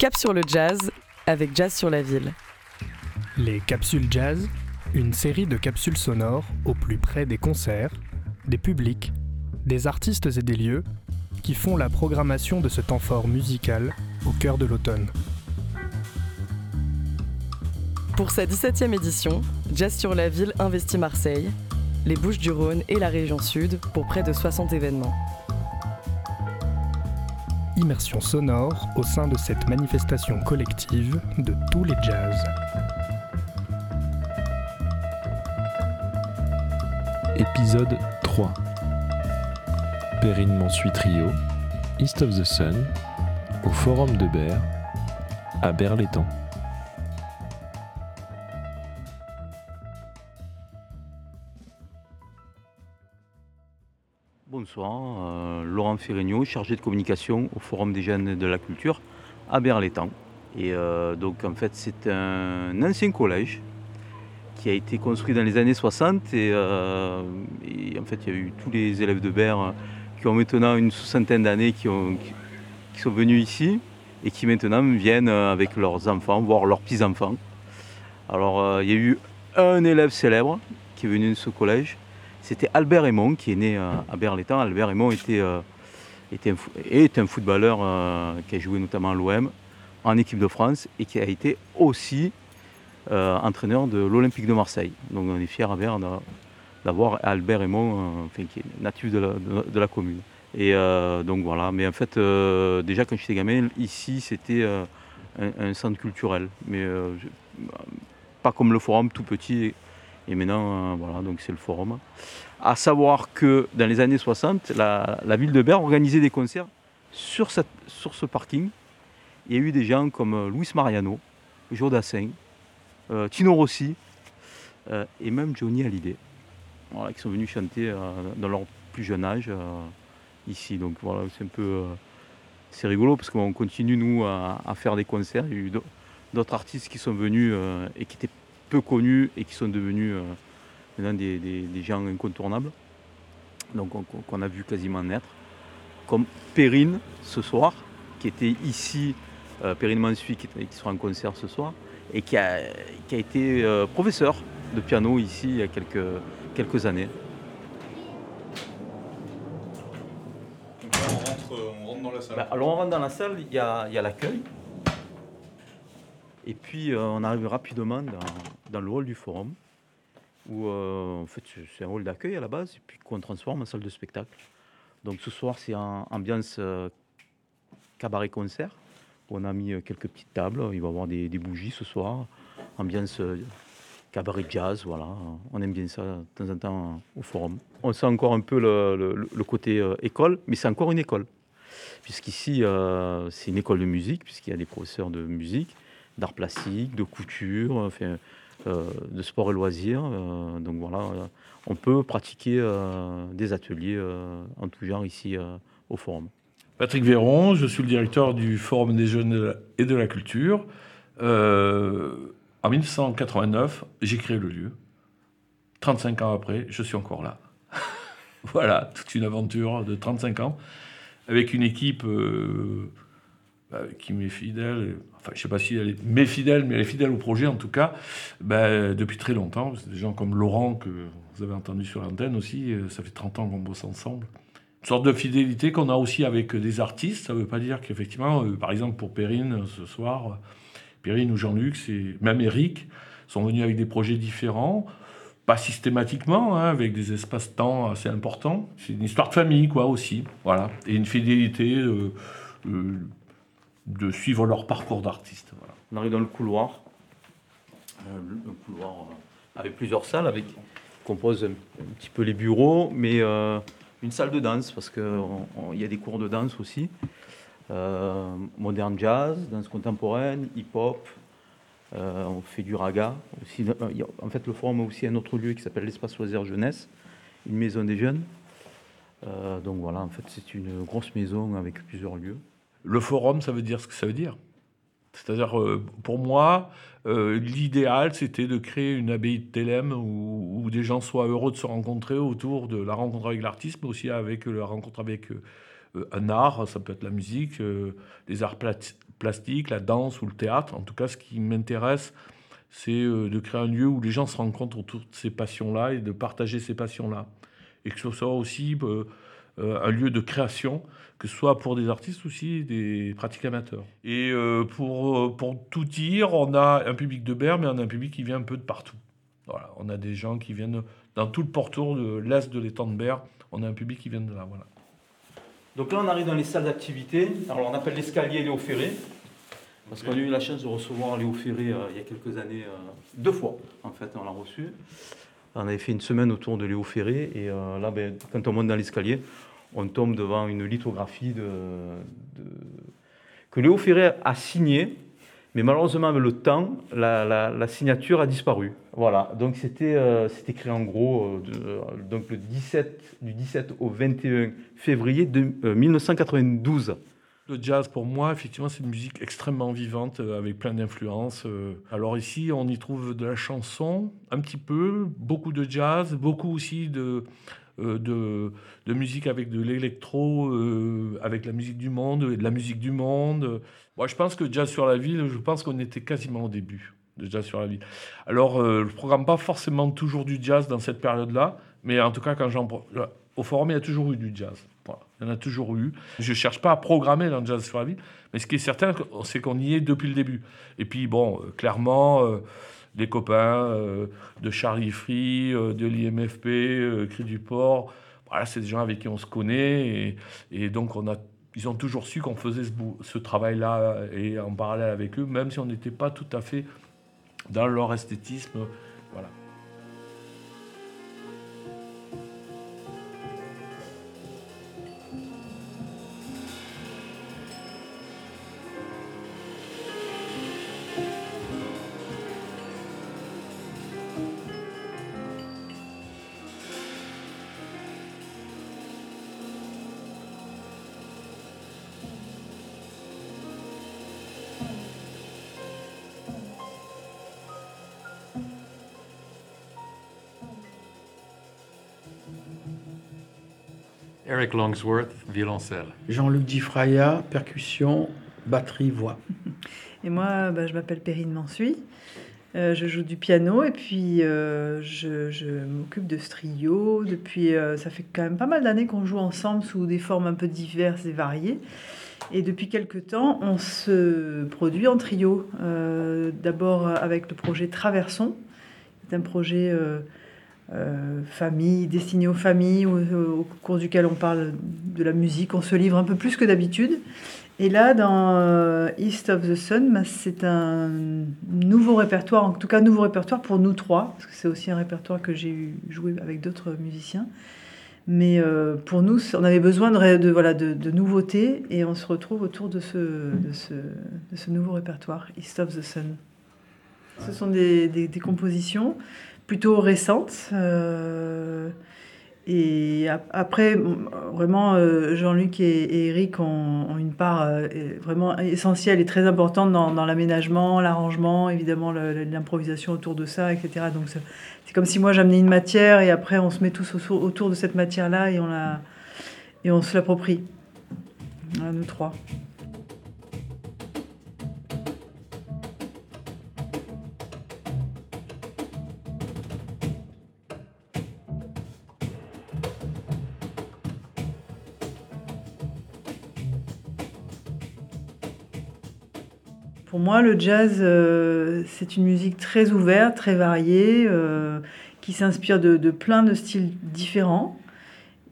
Cap sur le jazz avec Jazz sur la Ville. Les Capsules Jazz, une série de capsules sonores au plus près des concerts, des publics, des artistes et des lieux qui font la programmation de ce temps fort musical au cœur de l'automne. Pour sa 17e édition, Jazz sur la Ville investit Marseille, les Bouches-du-Rhône et la région Sud pour près de 60 événements. Immersion sonore au sein de cette manifestation collective de tous les jazz. Épisode 3. Perrine Mansuy Trio, East of the Sun, au Forum de Berre, à Berre-l'Étang. Bonsoir, Laurent Ferrigno, chargé de communication au Forum des Jeunes et de la Culture à Berre-l'Étang. Et donc en fait c'est un ancien collège qui a été construit dans les années 60 et en fait il y a eu tous les élèves de Berre qui ont maintenant une soixantaine d'années qui sont venus ici et qui maintenant viennent avec leurs enfants, voire leurs petits-enfants. Alors il y a eu un élève célèbre qui est venu de ce collège. C'était Albert Emon qui est né à Berre-l'Étang. Albert Emon est un footballeur qui a joué notamment à l'OM, en équipe de France, et qui a été aussi entraîneur de l'Olympique de Marseille. Donc on est fiers à Berre d'avoir Albert Emon, qui est natif de la commune. Et donc voilà, mais en fait, déjà quand j'étais gamin, ici c'était un centre culturel, mais pas comme le Forum, tout petit. Et maintenant, voilà, donc c'est le Forum. À savoir que dans les années 60, la ville de Berre organisait des concerts sur ce parking. Il y a eu des gens comme Luis Mariano, Joe Dassin, Tino Rossi et même Johnny Hallyday, voilà, qui sont venus chanter dans leur plus jeune âge ici. Donc voilà, c'est un peu c'est rigolo parce qu'on continue nous à faire des concerts. Il y a eu d'autres artistes qui sont venus et qui étaient peu connus et qui sont devenus maintenant des gens incontournables, donc qu'on a vu quasiment naître, comme Perrine ce soir, qui était ici, Perrine Mansuy qui sera en concert ce soir, et qui a été professeur de piano ici il y a quelques années. On rentre dans la salle. Alors on rentre dans la salle, il y a l'accueil, et puis on arrive rapidement dans le hall du Forum, où en fait c'est un hall d'accueil à la base, et puis qu'on transforme en salle de spectacle. Donc ce soir c'est en ambiance cabaret-concert, on a mis quelques petites tables, il va y avoir des bougies ce soir, ambiance cabaret-jazz, voilà, on aime bien ça de temps en temps au Forum. On sent encore un peu le côté école, mais c'est encore une école, puisqu'ici c'est une école de musique, puisqu'il y a des professeurs de musique, d'art plastique, de couture, de sport et loisirs. Donc voilà, on peut pratiquer des ateliers en tout genre ici au Forum. Patrick Veyron, je suis le directeur du Forum des Jeunes et de la Culture. En 1989, j'ai créé le lieu. 35 ans après, je suis encore là. Voilà, toute une aventure de 35 ans, avec une équipe... qui m'est fidèle, enfin je ne sais pas si elle m'est fidèle, mais elle est fidèle au projet en tout cas, depuis très longtemps. C'est des gens comme Laurent, que vous avez entendu sur l'antenne aussi, ça fait 30 ans qu'on bosse ensemble. Une sorte de fidélité qu'on a aussi avec des artistes, ça ne veut pas dire qu'effectivement, par exemple pour Perrine ce soir, Perrine ou Jean-Luc, c'est, même Eric, sont venus avec des projets différents, pas systématiquement, hein, avec des espaces-temps assez importants. C'est une histoire de famille quoi aussi, voilà, et une fidélité... de suivre leur parcours d'artiste. Voilà. On arrive dans le couloir, avec plusieurs salles, qui composent un petit peu les bureaux, mais une salle de danse, parce qu'il y a des cours de danse aussi, moderne jazz, danse contemporaine, hip-hop, on fait du raga. Aussi, en fait, le Forum a aussi un autre lieu qui s'appelle l'Espace Loisirs Jeunesse, une maison des jeunes. Donc voilà, en fait, c'est une grosse maison avec plusieurs lieux. Le Forum, ça veut dire ce que ça veut dire. C'est-à-dire, pour moi, l'idéal, c'était de créer une abbaye de Thélème où des gens soient heureux de se rencontrer autour de la rencontre avec l'artiste, mais aussi avec la rencontre avec un art, ça peut être la musique, les arts plastique, la danse ou le théâtre. En tout cas, ce qui m'intéresse, c'est de créer un lieu où les gens se rencontrent autour de ces passions-là et de partager ces passions-là. Et que ce soit aussi un lieu de création, que ce soit pour des artistes aussi, des pratiques amateurs. Et pour tout dire, on a un public de Berre, mais on a un public qui vient un peu de partout. Voilà, on a des gens qui viennent dans tout le pourtour de l'est de l'étang de Berre, on a un public qui vient de là, voilà. Donc là, on arrive dans les salles d'activité. Alors, on appelle l'escalier Léo Ferré, parce qu'on a eu la chance de recevoir Léo Ferré il y a quelques années, deux fois, en fait, on l'a reçu. On avait fait une semaine autour de Léo Ferré, et là, ben, quand on monte dans l'escalier, on tombe devant une lithographie que Léo Ferré a signée, mais malheureusement, avec le temps, la signature a disparu. Voilà, donc c'était créé en gros donc du 17 au 21 février 1992. Le jazz, pour moi, effectivement, c'est une musique extrêmement vivante, avec plein d'influences. Alors ici, on y trouve de la chanson, un petit peu, beaucoup de jazz, beaucoup aussi de musique avec de l'électro, avec la musique du monde, et de la musique du monde. Moi, je pense que Jazz sur la Ville, je pense qu'on était quasiment au début de Jazz sur la Ville. Alors, je ne programme pas forcément toujours du jazz dans cette période-là, mais en tout cas, au Forum, il y a toujours eu du jazz. Voilà. Il y en a toujours eu. Je ne cherche pas à programmer dans le Jazz sur la Ville, mais ce qui est certain, c'est qu'on y est depuis le début. Et puis, bon, clairement, des copains de Charlie Free, de l'IMFP, Cri du Port, voilà, c'est des gens avec qui on se connaît. Et donc, ils ont toujours su qu'on faisait ce travail-là et en parallèle avec eux, même si on n'était pas tout à fait dans leur esthétisme. Voilà. Eric Longsworth, violoncelle. Jean-Luc Di Fraya, percussion, batterie, voix. Et moi, je m'appelle Perrine Mansuy. Je joue du piano et puis je m'occupe de ce trio. Depuis, ça fait quand même pas mal d'années qu'on joue ensemble sous des formes un peu diverses et variées. Et depuis quelques temps, on se produit en trio. D'abord avec le projet Traverson. C'est un projet... famille, destinée aux familles, au cours duquel on parle de la musique, on se livre un peu plus que d'habitude. Et là, dans East of the Sun, c'est un nouveau répertoire, en tout cas nouveau répertoire pour nous trois, parce que c'est aussi un répertoire que j'ai joué avec d'autres musiciens. Mais pour nous, on avait besoin de nouveautés, et on se retrouve autour de ce nouveau répertoire, East of the Sun. Ce sont des compositions plutôt récente. Et après, vraiment, Jean-Luc et Eric ont une part vraiment essentielle et très importante dans l'aménagement, l'arrangement, évidemment, l'improvisation autour de ça, etc. Donc, c'est comme si moi, j'amenais une matière et après, on se met tous autour de cette matière-là et on se l'approprie. Voilà, nous trois. Pour moi, le jazz, c'est une musique très ouverte, très variée, qui s'inspire de plein de styles différents.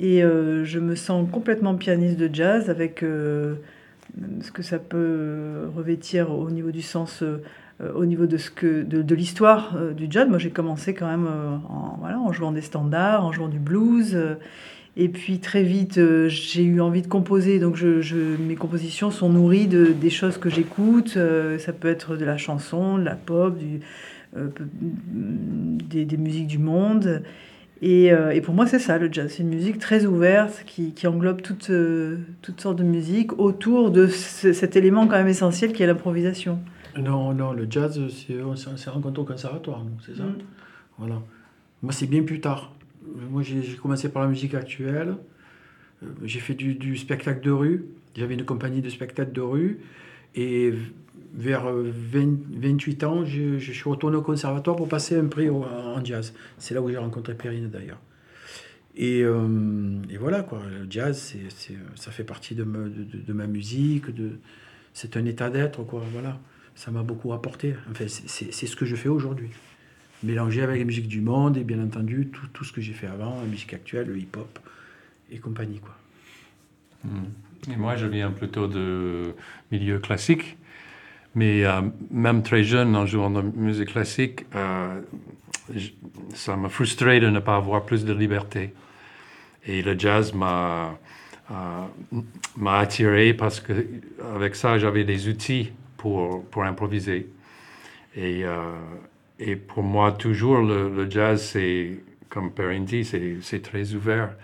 Et je me sens complètement pianiste de jazz, avec ce que ça peut revêtir au niveau du sens, au niveau de l'histoire du jazz. Moi, j'ai commencé quand même en jouant des standards, en jouant du blues. Et puis très vite, j'ai eu envie de composer, donc mes compositions sont nourries des choses que j'écoute. Ça peut être de la chanson, de la pop, des musiques du monde. Et pour moi, c'est ça le jazz, c'est une musique très ouverte qui englobe toutes sortes de musiques autour de cet élément quand même essentiel qui est l'improvisation. Non, le jazz, on s'est rencontrés au conservatoire, donc c'est ça. Voilà. Moi, c'est bien plus tard. Moi, j'ai commencé par la musique actuelle, j'ai fait du spectacle de rue, j'avais une compagnie de spectacle de rue, Et vers 28 ans, je suis retourné au conservatoire pour passer un prix en jazz. C'est là où j'ai rencontré Perrine d'ailleurs. Et voilà quoi, le jazz, ça fait partie de ma musique, c'est un état d'être quoi, voilà. Ça m'a beaucoup apporté, enfin, c'est ce que je fais aujourd'hui. Mélangé avec la musique du monde et bien entendu tout ce que j'ai fait avant, la musique actuelle, le hip-hop et compagnie quoi. Et moi je viens plutôt de milieu classique, mais même très jeune en jouant de la musique classique, ça m'a frustré de ne pas avoir plus de liberté. Et le jazz m'a attiré parce qu'avec ça j'avais des outils pour improviser. Et pour moi, toujours, le jazz, c'est, comme Perrine dit, c'est très ouvert.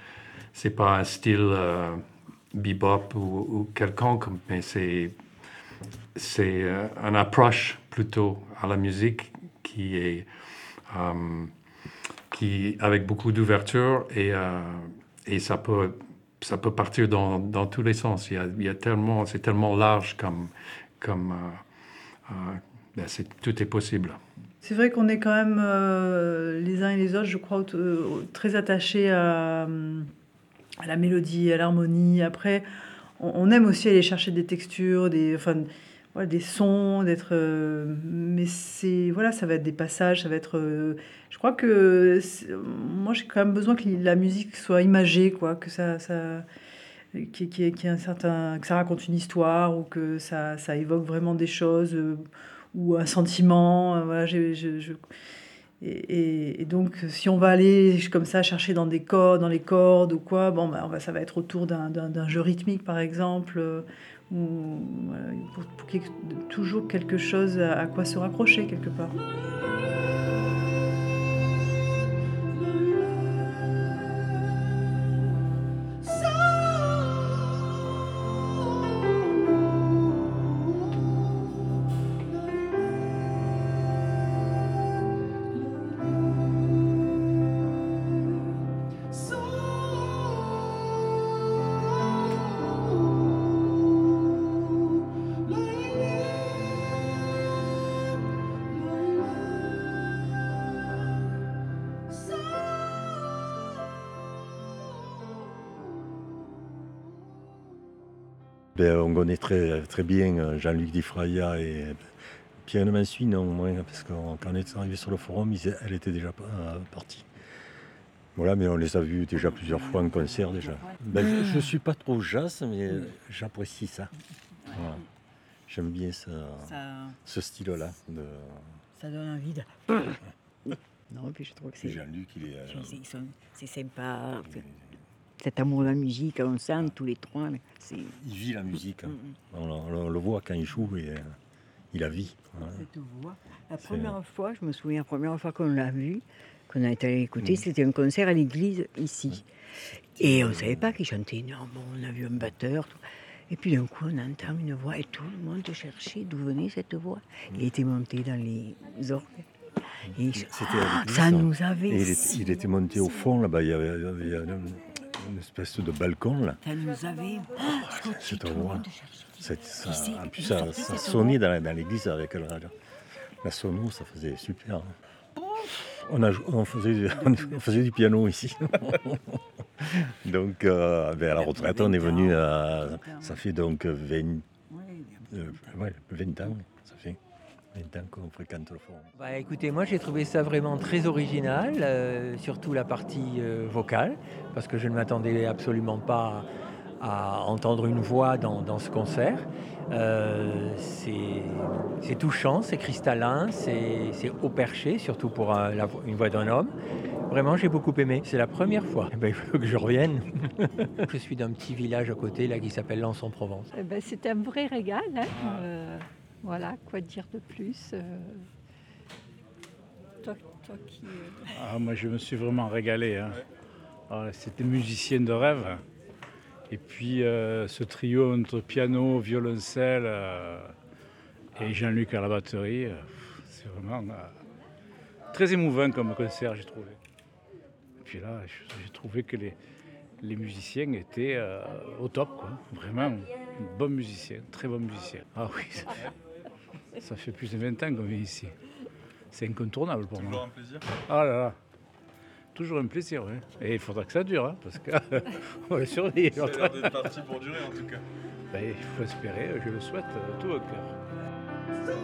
C'est pas un style bebop ou quelconque, mais c'est une approche plutôt à la musique qui est avec beaucoup d'ouverture et ça peut partir dans tous les sens. Il y a tellement, c'est tellement large comme tout est possible. C'est vrai qu'on est quand même, les uns et les autres, je crois, très attachés à la mélodie, à l'harmonie. Après, on aime aussi aller chercher des textures, des sons, mais c'est, voilà, ça va être des passages, ça va être... je crois que moi, j'ai quand même besoin que la musique soit imagée, quoi, que ça que ça raconte une histoire ou que ça évoque vraiment des choses... ou un sentiment, voilà, et donc si on va aller comme ça chercher dans les cordes ou quoi, bon bah ça va être autour d'un jeu rythmique par exemple, ou voilà, pour qu'il y ait toujours quelque chose à quoi se raccrocher quelque part. On connaît très, très bien Jean-Luc Di Fraya et Perrine Mansuy, non, moins, parce que quand on est arrivé sur le forum, elle était déjà partie. Voilà, mais on les a vus déjà plusieurs fois en concert déjà. Ben, je ne suis pas trop jazz, mais j'apprécie ça. Voilà. J'aime bien ce style-là. Ça donne envie de... Non, puis je trouve que c'est... Jean-Luc, il est... C'est sympa... Cet amour de la musique, on le sent tous les trois. C'est... Il vit la musique. Hein. On le voit quand il joue et il la vit. Voilà. C'est tout voix. Je me souviens, la première fois qu'on l'a vu, qu'on a été allé écouter, c'était un concert à l'église ici. Et on ne savait pas qu'il chantait énormément. On a vu un batteur. Tout. Et puis d'un coup, on entend une voix et tout le monde cherchait d'où venait cette voix. Il était monté dans les orgues. Et ça nous avait... Il était monté au fond, là-bas. Il y avait une espèce de balcon là. Elle nous avait. C'est un roi. Ça sonnait dans l'église avec la sono, ça faisait super. Hein. On faisait du piano ici. Donc à la retraite, on est venu à. Ça fait donc 20 ans. Ça fait 20 ans qu'on fréquente le forum. Bah, écoutez, moi j'ai trouvé ça vraiment très original, surtout la partie vocale, parce que je ne m'attendais absolument pas à entendre une voix dans ce concert. C'est touchant, c'est cristallin, c'est haut perché, surtout pour une voix d'un homme. Vraiment, j'ai beaucoup aimé. C'est la première fois. Eh ben, il faut que je revienne. Je suis d'un petit village à côté là, qui s'appelle Lançon-Provence. Eh ben, c'est un vrai régal. Hein, Voilà, quoi dire de plus toi qui... Ah, moi, je me suis vraiment régalé. Hein. Ouais, c'était musicien de rêve. Et puis, ce trio entre piano, violoncelle et Jean-Luc à la batterie, c'est vraiment très émouvant comme concert, j'ai trouvé. Et puis là, j'ai trouvé que les musiciens étaient au top, quoi. Vraiment, bon musicien, très bon musicien. Ah oui, ça fait plus de 20 ans qu'on vient ici. C'est incontournable pour moi. Toujours un plaisir. Ah là là, toujours un plaisir, oui. Et il faudra que ça dure, hein, parce qu'on va surveiller. Ça a l'air d'être parti pour durer, en tout cas. Ben, il faut espérer, je le souhaite, tout au cœur.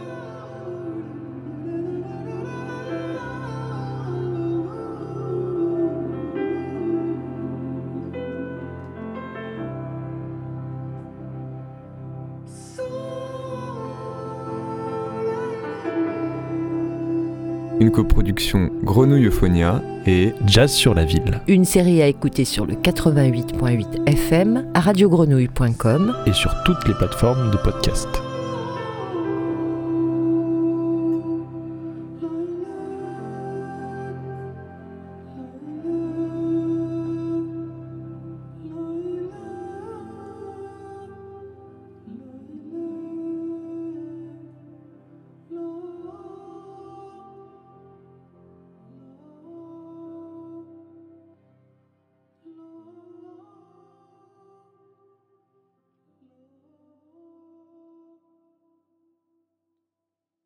Une coproduction Grenouille Eufonia et Jazz sur la Ville. Une série à écouter sur le 88.8 FM, à radiogrenouille.com et sur toutes les plateformes de podcast.